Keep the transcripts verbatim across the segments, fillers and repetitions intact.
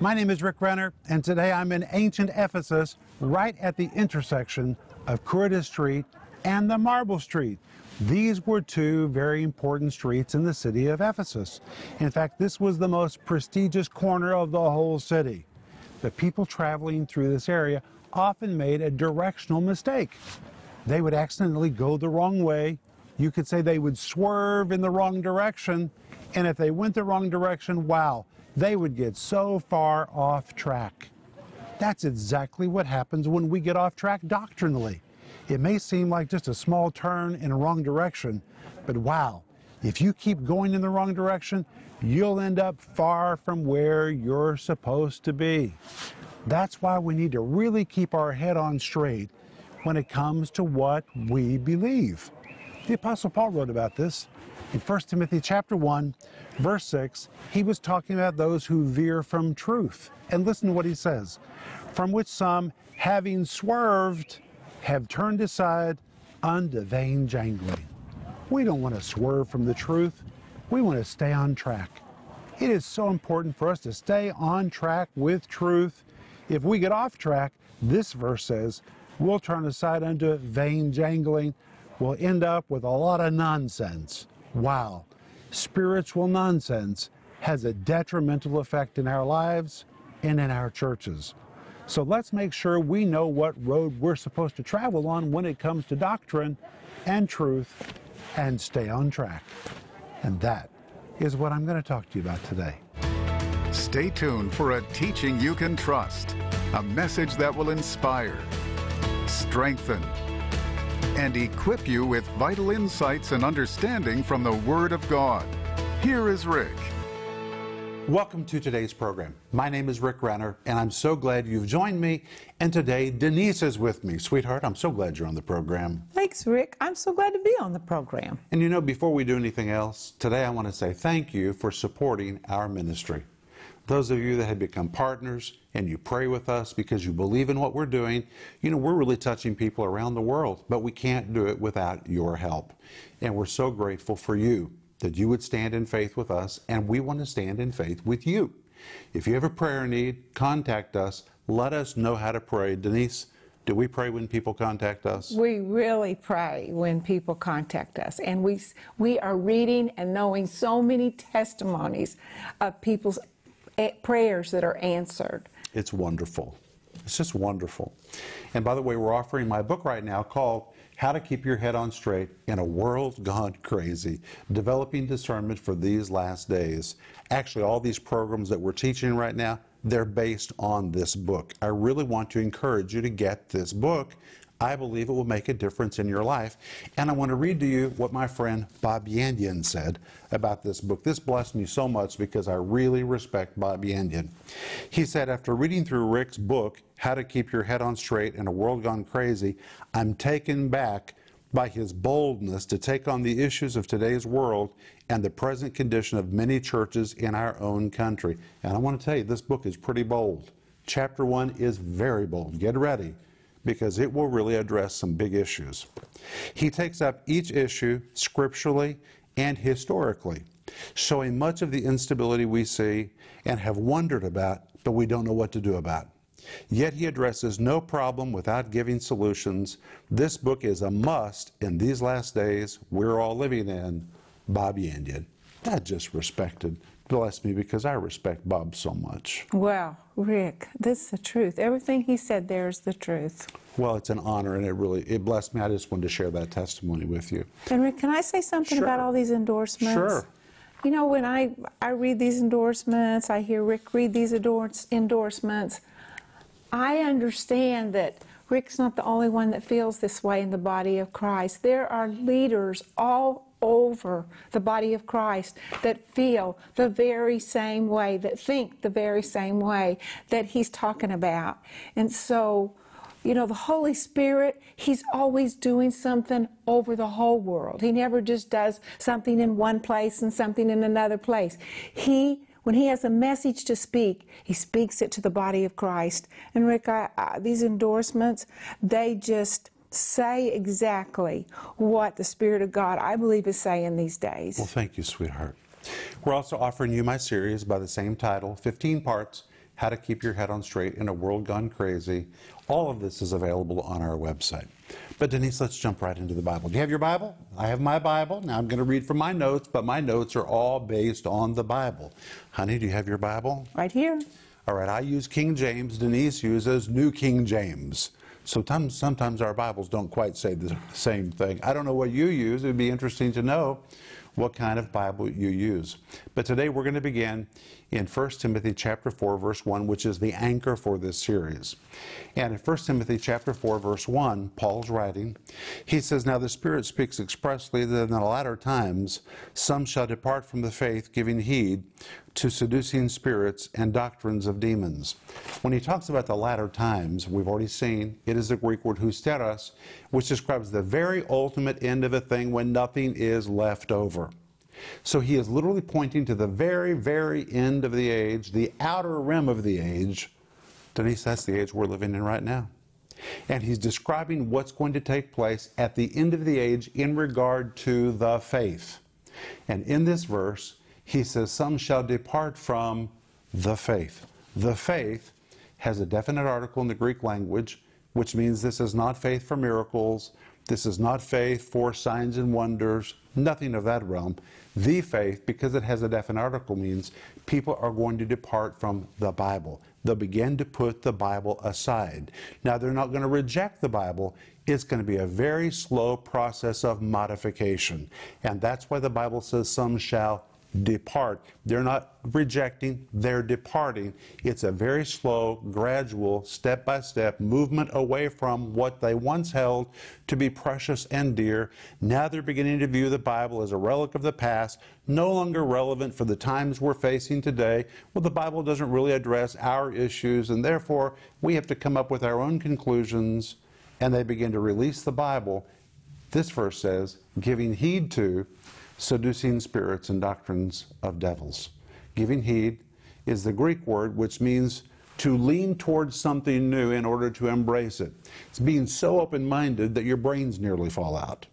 My name is Rick Renner, and today I'm in ancient Ephesus, right at the intersection of Curetes Street and the Marble Street. These were two very important streets in the city of Ephesus. In fact, this was the most prestigious corner of the whole city. The people traveling through this area often made a directional mistake. They would accidentally go the wrong way. You could say they would swerve in the wrong direction, and if they went the wrong direction, wow, they would get so far off track. That's exactly what happens when we get off track doctrinally. It may seem like just a small turn in a wrong direction, but wow, if you keep going in the wrong direction, you'll end up far from where you're supposed to be. That's why we need to really keep our head on straight when it comes to what we believe. The Apostle Paul wrote about this. In First Timothy chapter one, verse six, he was talking about those who veer from truth. And listen to what he says. From which some, having swerved, have turned aside unto vain jangling. We don't want to swerve from the truth. We want to stay on track. It is so important for us to stay on track with truth. If we get off track, this verse says, we'll turn aside unto vain jangling. We'll end up with a lot of nonsense. Wow, spiritual nonsense has a detrimental effect in our lives and in our churches. So let's make sure we know what road we're supposed to travel on when it comes to doctrine and truth, and stay on track. And that is what I'm going to talk to you about today. Stay tuned for a teaching you can trust, a message that will inspire, strengthen, and equip you with vital insights and understanding from the Word of God. Here is Rick. Welcome to today's program. My name is Rick Renner, and I'm so glad you've joined me. And today, Denise is with me. Sweetheart, I'm so glad you're on the program. Thanks, Rick. I'm so glad to be on the program. And you know, before we do anything else, today I want to say thank you for supporting our ministry. Those of you that have become partners and you pray with us because you believe in what we're doing, you know, we're really touching people around the world, but we can't do it without your help. And we're so grateful for you that you would stand in faith with us, and we want to stand in faith with you. If you have a prayer need, contact us. Let us know how to pray. Denise, do we pray when people contact us? We really pray when people contact us. And we, we are reading and knowing so many testimonies of people's prayers that are answered. It's wonderful. It's just wonderful. And by the way, we're offering my book right now called How to Keep Your Head on Straight in a World Gone Crazy, Developing Discernment for These Last Days. Actually, all these programs that we're teaching right now, they're based on this book. I really want to encourage you to get this book. I believe it will make a difference in your life. And I want to read to you what my friend Bob Yandian said about this book. This blessed me so much because I really respect Bob Yandian. He said, after reading through Rick's book, How to Keep Your Head on Straight in a World Gone Crazy, I'm taken back by his boldness to take on the issues of today's world and the present condition of many churches in our own country. And I want to tell you, this book is pretty bold. Chapter one is very bold. Get ready, because it will really address some big issues. He takes up each issue scripturally and historically, showing much of the instability we see and have wondered about, but we don't know what to do about. Yet he addresses no problem without giving solutions. This book is a must in these last days we're all living in. Bob Yandian. I just respected, blessed me because I respect Bob so much. Wow. Rick, this is the truth. Everything he said there is the truth. Well, it's an honor, and it really, it blessed me. I just wanted to share that testimony with you. And Rick, can I say something sure. about all these endorsements? Sure. You know, when I, I read these endorsements, I hear Rick read these endorse, endorsements, I understand that Rick's not the only one that feels this way in the body of Christ. There are leaders all over the body of Christ that feel the very same way, that think the very same way that he's talking about. And so, you know, the Holy Spirit, he's always doing something over the whole world. He never just does something in one place and something in another place. He, when he has a message to speak, he speaks it to the body of Christ. And Rick, I, I, these endorsements, they just say exactly what the Spirit of God, I believe, is saying these days. Well, thank you, sweetheart. We're also offering you my series by the same title, fifteen parts, How to Keep Your Head on Straight in a World Gone Crazy. All of this is available on our website. But Denise, let's jump right into the Bible. Do you have your Bible? I have my Bible. Now I'm going to read from my notes, but my notes are all based on the Bible. Honey, do you have your Bible? Right here. All right, I use King James. Denise uses New King James. Sometimes, sometimes our Bibles don't quite say the same thing. I don't know what you use. It would be interesting to know what kind of Bible you use. But today we're going to begin in First Timothy chapter four, verse one, which is the anchor for this series. And in First Timothy chapter four, verse one, Paul's writing. He says, "Now the Spirit speaks expressly that in the latter times some shall depart from the faith, giving heed to seducing spirits and doctrines of demons." When he talks about the latter times, we've already seen, it is the Greek word husteros, which describes the very ultimate end of a thing when nothing is left over. So he is literally pointing to the very, very end of the age, the outer rim of the age. Denise, that's the age we're living in right now. And he's describing what's going to take place at the end of the age in regard to the faith. And in this verse, he says, some shall depart from the faith. The faith has a definite article in the Greek language, which means this is not faith for miracles. This is not faith for signs and wonders. Nothing of that realm. The faith, because it has a definite article, means people are going to depart from the Bible. They'll begin to put the Bible aside. Now, they're not going to reject the Bible. It's going to be a very slow process of modification. And that's why the Bible says some shall depart. They're not rejecting, they're departing. It's a very slow, gradual, step-by-step movement away from what they once held to be precious and dear. Now they're beginning to view the Bible as a relic of the past, no longer relevant for the times we're facing today. Well, the Bible doesn't really address our issues, and therefore we have to come up with our own conclusions, and they begin to release the Bible. This verse says, giving heed to seducing spirits and doctrines of devils. Giving heed is the Greek word, which means to lean towards something new in order to embrace it. It's being so open-minded that your brains nearly fall out.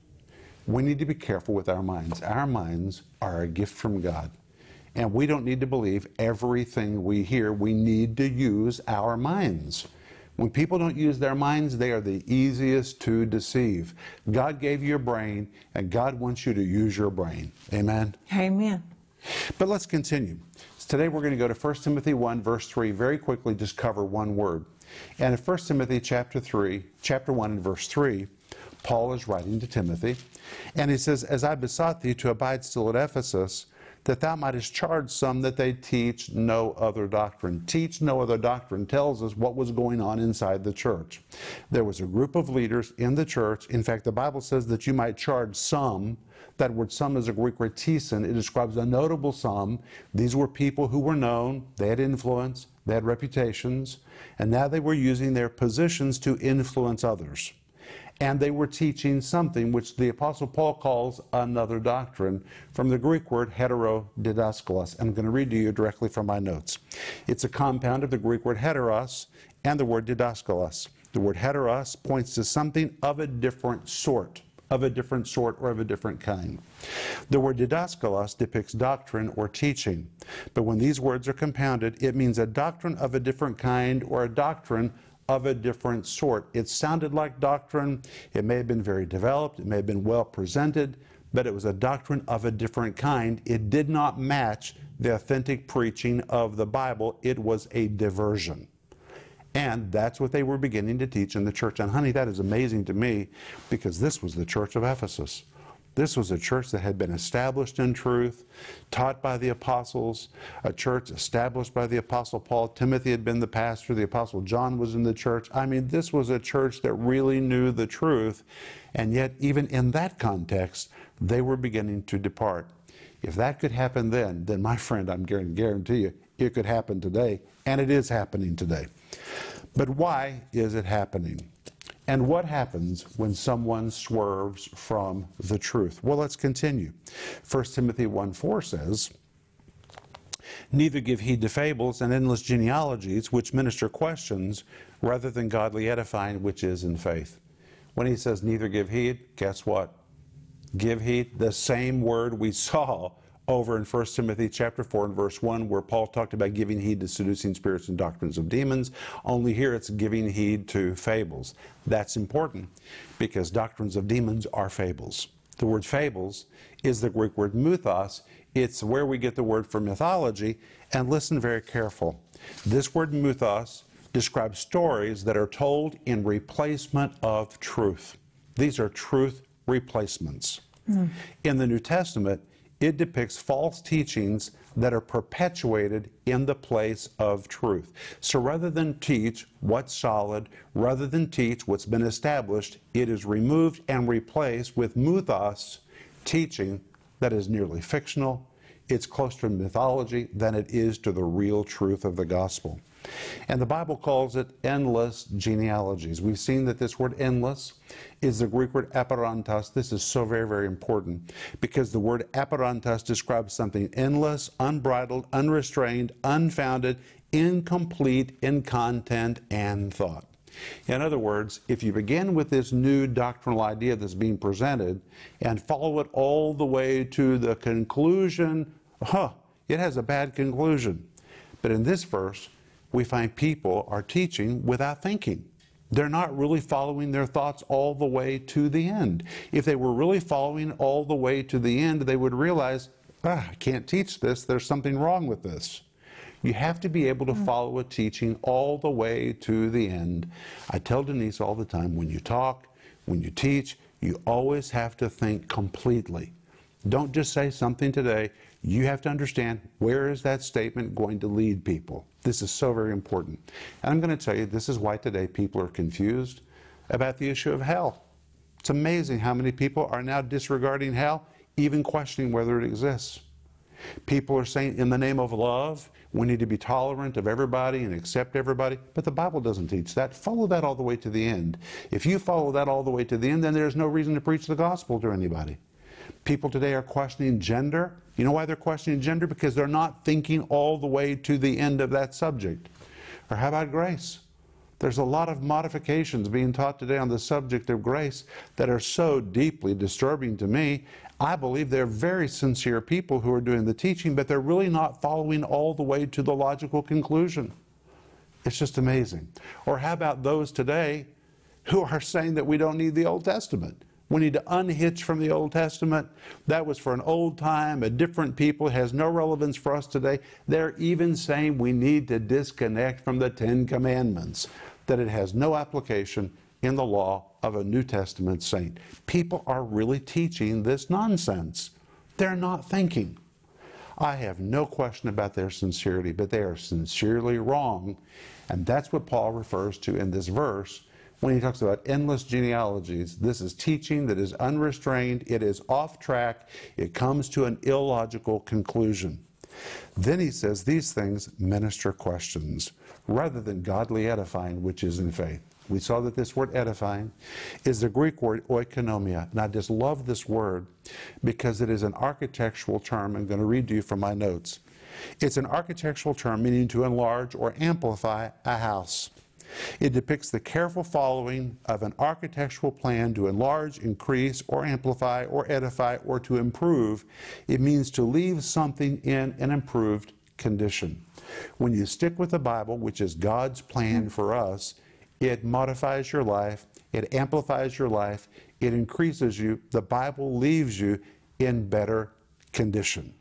We need to be careful with our minds. Our minds are a gift from God. And we don't need to believe everything we hear. We need to use our minds. When people don't use their minds, they are the easiest to deceive. God gave you a brain, and God wants you to use your brain. Amen? Amen. But let's continue. Today we're going to go to First Timothy one, verse three. Very quickly, just cover one word. And in First Timothy chapter three, chapter one and verse three, Paul is writing to Timothy, and he says, "As I besought thee to abide still at Ephesus, that thou mightest charge some that they teach no other doctrine." Teach no other doctrine tells us what was going on inside the church. There was a group of leaders in the church. In fact, the Bible says that you might charge some. That word some is a Greek word "teson." It describes a notable sum. These were people who were known. They had influence. They had reputations. And now they were using their positions to influence others. And they were teaching something which the Apostle Paul calls another doctrine, from the Greek word heterodidaskalos. I'm going to read to you directly from my notes. It's a compound of the Greek word heteros and the word didaskalos. The word heteros points to something of a different sort, of a different sort or of a different kind. The word didaskalos depicts doctrine or teaching. But when these words are compounded, it means a doctrine of a different kind or a doctrine of a different sort. It sounded like doctrine. It may have been very developed. It may have been well presented, but it was a doctrine of a different kind. It did not match the authentic preaching of the Bible. It was a diversion. And that's what they were beginning to teach in the church. And honey, that is amazing to me, because this was the church of Ephesus. This was a church that had been established in truth, taught by the apostles, a church established by the Apostle Paul. Timothy had been the pastor. The Apostle John was in the church. I mean, this was a church that really knew the truth. And yet, even in that context, they were beginning to depart. If that could happen then, then my friend, I'm guarantee you, it could happen today. And it is happening today. But why is it happening? And what happens when someone swerves from the truth? Well, let's continue. First Timothy one four says, "Neither give heed to fables and endless genealogies, which minister questions, rather than godly edifying, which is in faith." When he says neither give heed, guess what? Give heed, the same word we saw over in First Timothy chapter four and verse one, where Paul talked about giving heed to seducing spirits and doctrines of demons. Only here it's giving heed to fables. That's important because doctrines of demons are fables. The word fables is the Greek word mythos. It's where we get the word for mythology. And listen very careful. This word mythos describes stories that are told in replacement of truth. These are truth replacements. Mm. In the New Testament, it depicts false teachings that are perpetuated in the place of truth. So rather than teach what's solid, rather than teach what's been established, it is removed and replaced with mythos, teaching that is nearly fictional. It's closer to mythology than it is to the real truth of the gospel. And the Bible calls it endless genealogies. We've seen that this word endless is the Greek word aparantos. This is so very, very important because the word aparantos describes something endless, unbridled, unrestrained, unfounded, incomplete in content and thought. In other words, if you begin with this new doctrinal idea that's being presented and follow it all the way to the conclusion, huh, it has a bad conclusion. But in this verse, we find people are teaching without thinking. They're not really following their thoughts all the way to the end. If they were really following all the way to the end, they would realize, ah, I can't teach this. There's something wrong with this. You have to be able to follow a teaching all the way to the end. I tell Denise all the time, when you talk, when you teach, you always have to think completely. Don't just say something today. You have to understand, where is that statement going to lead people? This is so very important. And I'm going to tell you, this is why today people are confused about the issue of hell. It's amazing how many people are now disregarding hell, even questioning whether it exists. People are saying, in the name of love, we need to be tolerant of everybody and accept everybody. But the Bible doesn't teach that. Follow that all the way to the end. If you follow that all the way to the end, then there's no reason to preach the gospel to anybody. People today are questioning gender. You know why they're questioning gender? Because they're not thinking all the way to the end of that subject. Or how about grace? There's a lot of modifications being taught today on the subject of grace that are so deeply disturbing to me. I believe they're very sincere people who are doing the teaching, but they're really not following all the way to the logical conclusion. It's just amazing. Or how about those today who are saying that we don't need the Old Testament? We need to unhitch from the Old Testament. That was for an old time, a different people. It has no relevance for us today. They're even saying we need to disconnect from the Ten Commandments, that it has no application in the law of a New Testament saint. People are really teaching this nonsense. They're not thinking. I have no question about their sincerity, but they are sincerely wrong. And that's what Paul refers to in this verse. When he talks about endless genealogies, this is teaching that is unrestrained, it is off track, it comes to an illogical conclusion. Then he says these things minister questions, rather than godly edifying, which is in faith. We saw that this word edifying is the Greek word oikonomia. And I just love this word because it is an architectural term. I'm going to read to you from my notes. It's an architectural term meaning to enlarge or amplify a house. It depicts the careful following of an architectural plan to enlarge, increase, or amplify, or edify, or to improve. It means to leave something in an improved condition. When you stick with the Bible, which is God's plan for us, it modifies your life, it amplifies your life, it increases you. The Bible leaves you in better condition.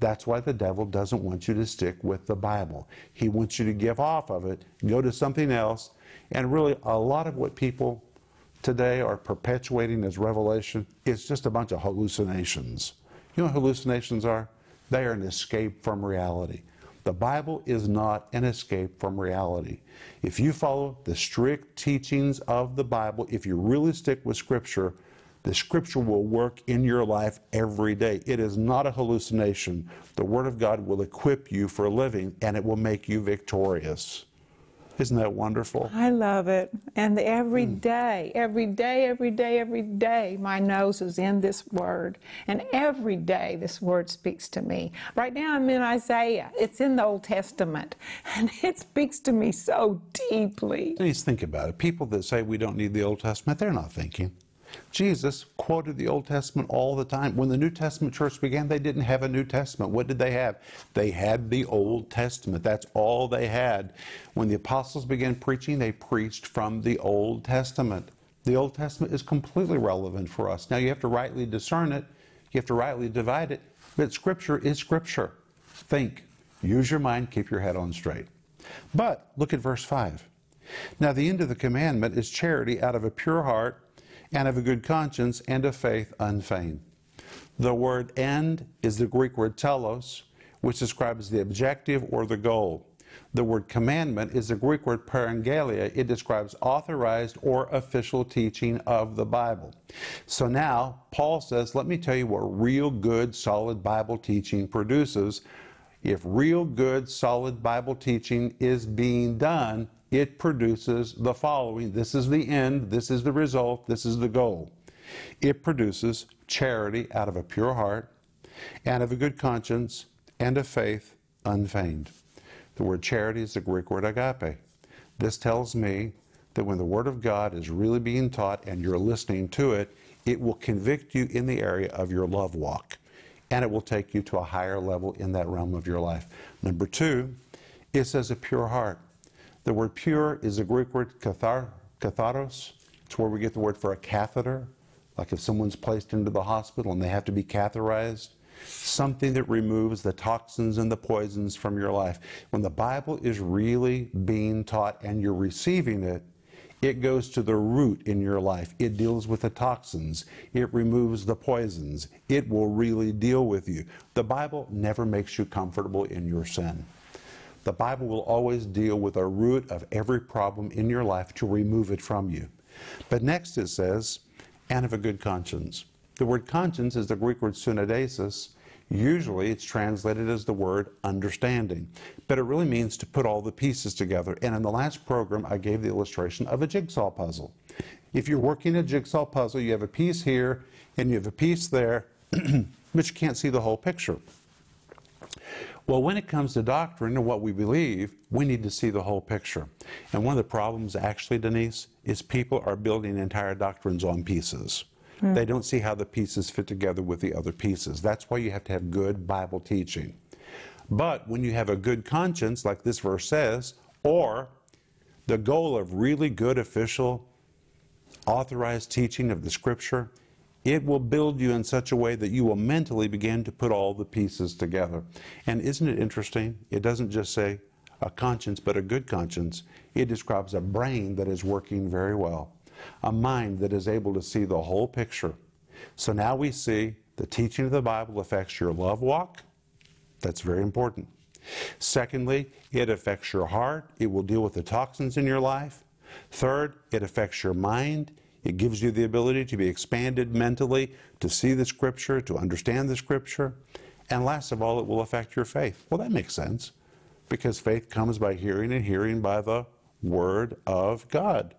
That's why the devil doesn't want you to stick with the Bible. He wants you to give off of it, go to something else. And really, a lot of what people today are perpetuating as revelation is just a bunch of hallucinations. You know what hallucinations are? They are an escape from reality. The Bible is not an escape from reality. If you follow the strict teachings of the Bible, if you really stick with Scripture, the Scripture will work in your life every day. It is not a hallucination. The Word of God will equip you for a living, and it will make you victorious. Isn't that wonderful? I love it. And the every mm. day, every day, every day, every day, my nose is in this Word. And every day this Word speaks to me. Right now I'm in Isaiah. It's in the Old Testament. And it speaks to me so deeply. Please think about it. People that say we don't need the Old Testament, they're not thinking. Jesus quoted the Old Testament all the time. When the New Testament church began, they didn't have a New Testament. What did they have? They had the Old Testament. That's all they had. When the apostles began preaching, they preached from the Old Testament. The Old Testament is completely relevant for us. Now, you have to rightly discern it. You have to rightly divide it. But Scripture is Scripture. Think. Use your mind. Keep your head on straight. But look at verse five. Now, the end of the commandment is charity out of a pure heart and of a good conscience and of faith unfeigned. The word end is the Greek word telos, which describes the objective or the goal. The word commandment is the Greek word parangelia. It describes authorized or official teaching of the Bible. So now Paul says, let me tell you what real good, solid Bible teaching produces. If real good, solid Bible teaching is being done, it produces the following. This is the end. This is the result. This is the goal. It produces charity out of a pure heart and of a good conscience and of faith unfeigned. The word charity is the Greek word agape. This tells me that when the Word of God is really being taught and you're listening to it, it will convict you in the area of your love walk, and it will take you to a higher level in that realm of your life. Number two, it says a pure heart. The word pure is the Greek word kathar, katharos. It's where we get the word for a catheter, like if someone's placed into the hospital and they have to be catheterized. Something that removes the toxins and the poisons from your life. When the Bible is really being taught and you're receiving it, it goes to the root in your life. It deals with the toxins. It removes the poisons. It will really deal with you. The Bible never makes you comfortable in your sin. The Bible will always deal with a root of every problem in your life to remove it from you. But next it says, and of a good conscience. The word conscience is the Greek word synodesis. Usually it's translated as the word understanding. But it really means to put all the pieces together. And in the last program, I gave the illustration of a jigsaw puzzle. If you're working a jigsaw puzzle, you have a piece here and you have a piece there, but you can't see the whole picture. Well, when it comes to doctrine and what we believe, we need to see the whole picture. And one of the problems actually, Denise, is people are building entire doctrines on pieces. Mm. They don't see how the pieces fit together with the other pieces. That's why you have to have good Bible teaching. But when you have a good conscience, like this verse says, or the goal of really good official authorized teaching of the Scripture, it will build you in such a way that you will mentally begin to put all the pieces together. And isn't it interesting? It doesn't just say a conscience, but a good conscience. It describes a brain that is working very well, a mind that is able to see the whole picture. So now we see the teaching of the Bible affects your love walk. That's very important. Secondly, it affects your heart. It will deal with the toxins in your life. Third, it affects your mind. It gives you the ability to be expanded mentally, to see the Scripture, to understand the Scripture. And last of all, it will affect your faith. Well, that makes sense, because faith comes by hearing and hearing by the Word of God.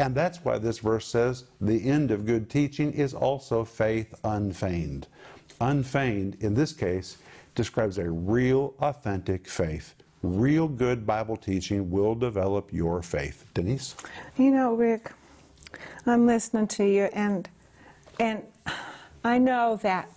And that's why this verse says the end of good teaching is also faith unfeigned. Unfeigned, in this case, describes a real, authentic faith. Real good Bible teaching will develop your faith. Denise? You know, Rick, I'm listening to you, and and I know that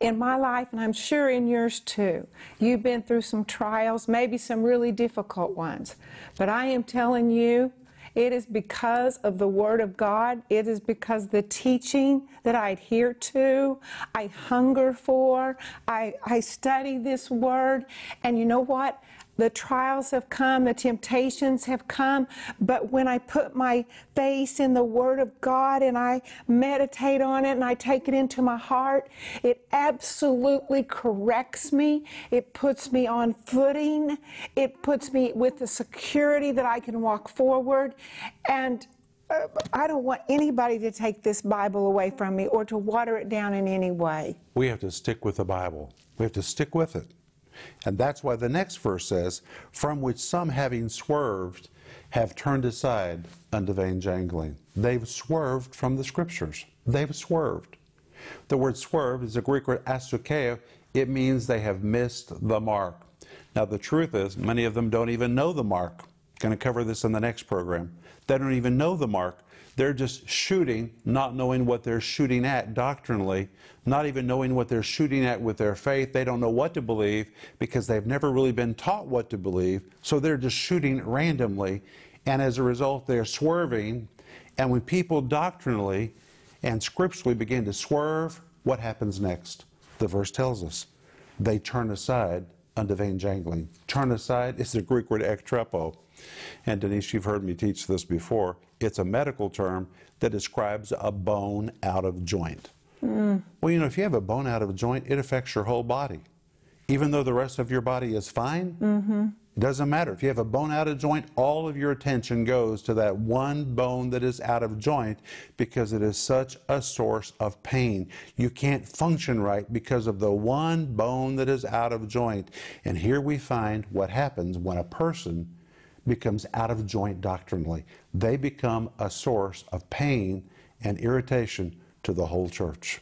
in my life, and I'm sure in yours too, you've been through some trials, maybe some really difficult ones. But I am telling you, it is because of the Word of God. It is because the teaching that I adhere to, I hunger for, I, I study this Word, and you know what? The trials have come, the temptations have come, but when I put my face in the Word of God and I meditate on it and I take it into my heart, it absolutely corrects me. It puts me on footing. It puts me with the security that I can walk forward. And uh, I don't want anybody to take this Bible away from me or to water it down in any way. We have to stick with the Bible. We have to stick with it. And that's why the next verse says, from which some having swerved have turned aside unto vain jangling. They've swerved from the Scriptures. They've swerved. The word swerve is the Greek word asukeo. It means they have missed the mark. Now the truth is, many of them don't even know the mark. Going to cover this in the next program. They don't even know the mark. They're just shooting, not knowing what they're shooting at doctrinally, not even knowing what they're shooting at with their faith. They don't know what to believe because they've never really been taught what to believe. So they're just shooting randomly. And as a result, they're swerving. And when people doctrinally and scripturally begin to swerve, what happens next? The verse tells us. They turn aside unto vain jangling. Turn aside is the Greek word ektrepo. And Denise, you've heard me teach this before. It's a medical term that describes a bone out of joint. Mm. Well, you know, if you have a bone out of joint, it affects your whole body. Even though the rest of your body is fine, mm-hmm. It doesn't matter. If you have a bone out of joint, all of your attention goes to that one bone that is out of joint because it is such a source of pain. You can't function right because of the one bone that is out of joint. And here we find what happens when a person becomes out of joint doctrinally. They become a source of pain and irritation to the whole church.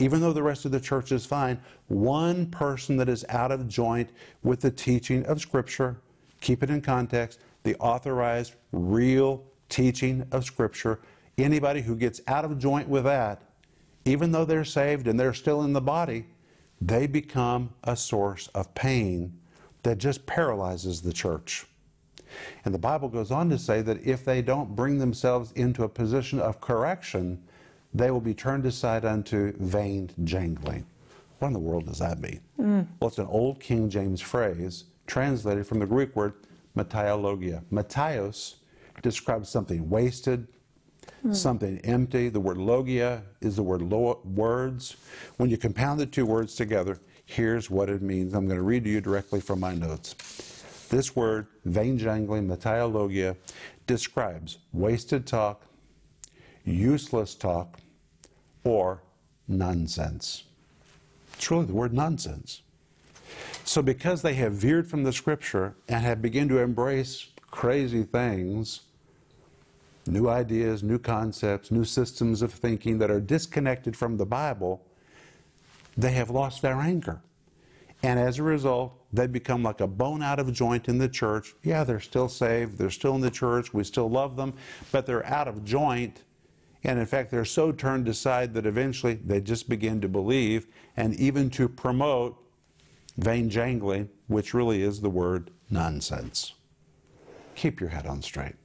Even though the rest of the church is fine, one person that is out of joint with the teaching of Scripture, keep it in context, the authorized, real teaching of Scripture, anybody who gets out of joint with that, even though they're saved and they're still in the body, they become a source of pain that just paralyzes the church. And the Bible goes on to say that if they don't bring themselves into a position of correction, they will be turned aside unto vain jangling. What in the world does that mean? Mm. Well, it's an old King James phrase translated from the Greek word metaiologia. Metaios describes something wasted, mm. something empty. The word logia is the word lo- words. When you compound the two words together, here's what it means. I'm going to read to you directly from my notes. This word, vain jangling, metaiologia, describes wasted talk, useless talk, or nonsense. It's really the word nonsense. So because they have veered from the Scripture and have begun to embrace crazy things, new ideas, new concepts, new systems of thinking that are disconnected from the Bible, they have lost their anchor. And as a result, they become like a bone out of joint in the church. Yeah, they're still saved. They're still in the church. We still love them. But they're out of joint. And in fact, they're so turned aside that eventually they just begin to believe and even to promote vain jangling, which really is the word nonsense. Keep your head on straight.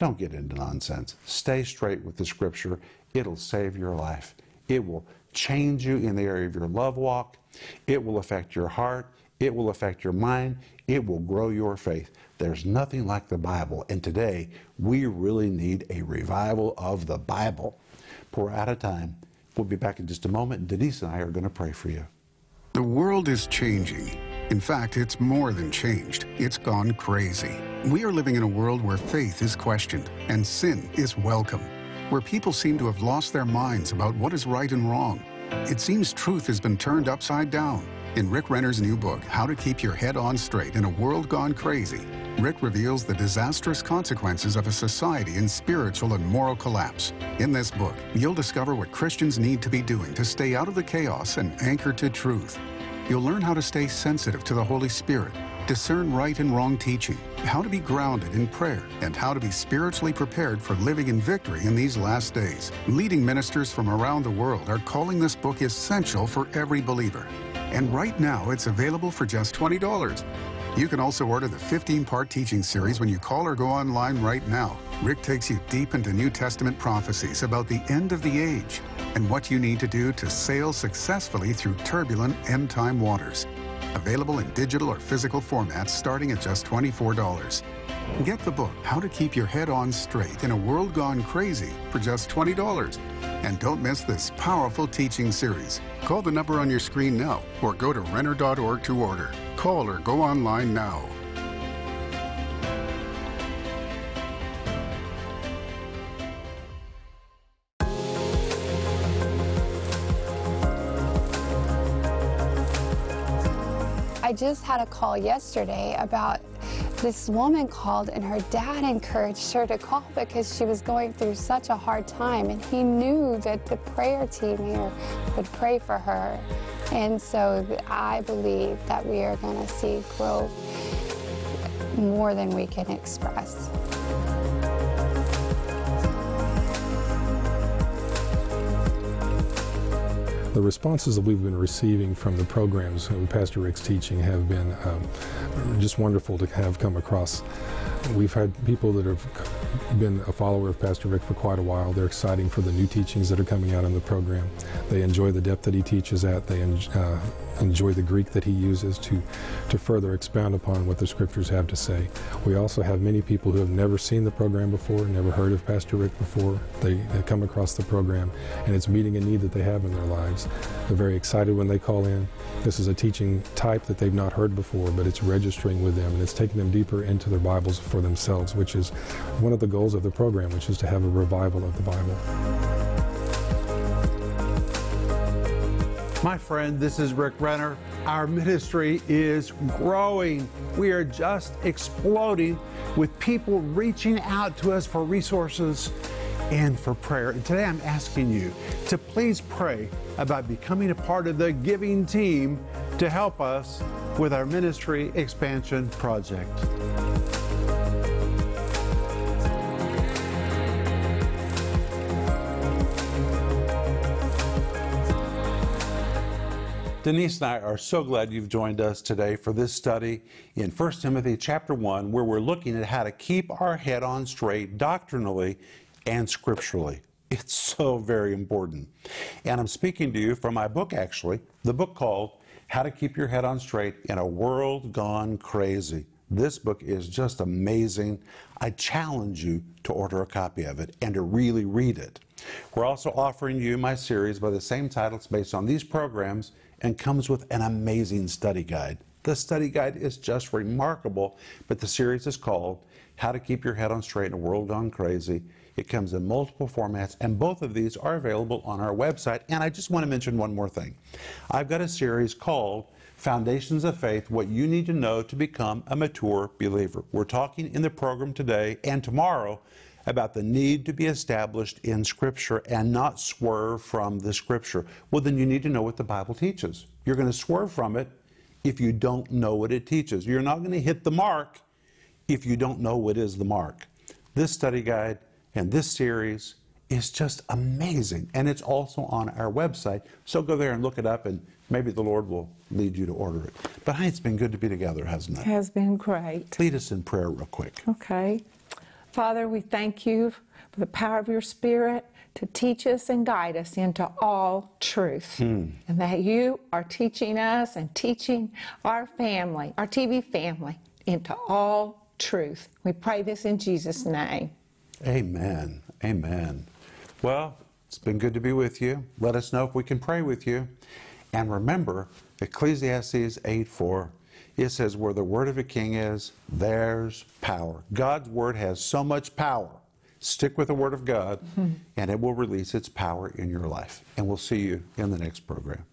Don't get into nonsense. Stay straight with the Scripture. It'll save your life. It will change you in the area of your love walk. It will affect your heart. It will affect your mind. It will grow your faith. There's nothing like the Bible. And today, we really need a revival of the Bible. But we're out of time. We'll be back in just a moment. Denise and I are going to pray for you. The world is changing. In fact, it's more than changed. It's gone crazy. We are living in a world where faith is questioned and sin is welcome, where people seem to have lost their minds about what is right and wrong. It seems truth has been turned upside down. In Rick Renner's new book, How to Keep Your Head on Straight in a World Gone Crazy, Rick reveals the disastrous consequences of a society in spiritual and moral collapse. In this book, you'll discover what Christians need to be doing to stay out of the chaos and anchor to truth. You'll learn how to stay sensitive to the Holy Spirit, discern right and wrong teaching, how to be grounded in prayer, and how to be spiritually prepared for living in victory in these last days. Leading ministers from around the world are calling this book essential for every believer. And right now, it's available for just twenty dollars. You can also order the fifteen-part teaching series when you call or go online right now. Rick takes you deep into New Testament prophecies about the end of the age and what you need to do to sail successfully through turbulent end-time waters. Available in digital or physical formats starting at just twenty-four dollars. Get the book, How to Keep Your Head on Straight in a World Gone Crazy, for just twenty dollars. And don't miss this powerful teaching series. Call the number on your screen now or go to renner dot org to order. Call or go online now. I just had a call yesterday about this woman called, and her dad encouraged her to call because she was going through such a hard time, and he knew that the prayer team here would pray for her. And so I believe that we are going to see growth more than we can express. The responses that we've been receiving from the programs and Pastor Rick's teaching have been um, just wonderful to have come across. We've had people that have been a follower of Pastor Rick for quite a while. They're excited for the new teachings that are coming out in the program. They enjoy the depth that he teaches at. They en uh, enjoy the Greek that he uses to, to further expound upon what the Scriptures have to say. We also have many people who have never seen the program before, never heard of Pastor Rick before. They, they come across the program, and it's meeting a need that they have in their lives. They're very excited when they call in. This is a teaching type that they've not heard before, but it's registering with them, and it's taking them deeper into their Bibles for themselves, which is one of the goals of the program, which is to have a revival of the Bible. My friend, this is Rick Renner. Our ministry is growing. We are just exploding with people reaching out to us for resources and for prayer. And today I'm asking you to please pray about becoming a part of the giving team to help us with our ministry expansion project. Denise and I are so glad you've joined us today for this study in First Timothy chapter one, where we're looking at how to keep our head on straight doctrinally and scripturally. It's so very important. And I'm speaking to you from my book, actually, the book called How to Keep Your Head on Straight in a World Gone Crazy. This book is just amazing. I challenge you to order a copy of it and to really read it. We're also offering you my series by the same title. It's based on these programs and comes with an amazing study guide. The study guide is just remarkable, but the series is called How to Keep Your Head on Straight in a World Gone Crazy. It comes in multiple formats, and both of these are available on our website. And I just want to mention one more thing. I've got a series called Foundations of Faith, What You Need to Know to Become a Mature Believer. We're talking in the program today and tomorrow about the need to be established in Scripture and not swerve from the Scripture. Well, then you need to know what the Bible teaches. You're going to swerve from it if you don't know what it teaches. You're not going to hit the mark if you don't know what is the mark. This study guide and this series is just amazing, and it's also on our website. So go there and look it up, and maybe the Lord will lead you to order it. But hey, it's been good to be together, hasn't it? It has been great. Lead us in prayer real quick. Okay. Father, we thank you for the power of your Spirit to teach us and guide us into all truth. Mm. And that you are teaching us and teaching our family, our T V family, into all truth. We pray this in Jesus' name. Amen. Amen. Well, it's been good to be with you. Let us know if we can pray with you. And remember, Ecclesiastes eight four. It says, where the word of a king is, there's power. God's word has so much power. Stick with the word of God, mm-hmm. and it will release its power in your life. And we'll see you in the next program.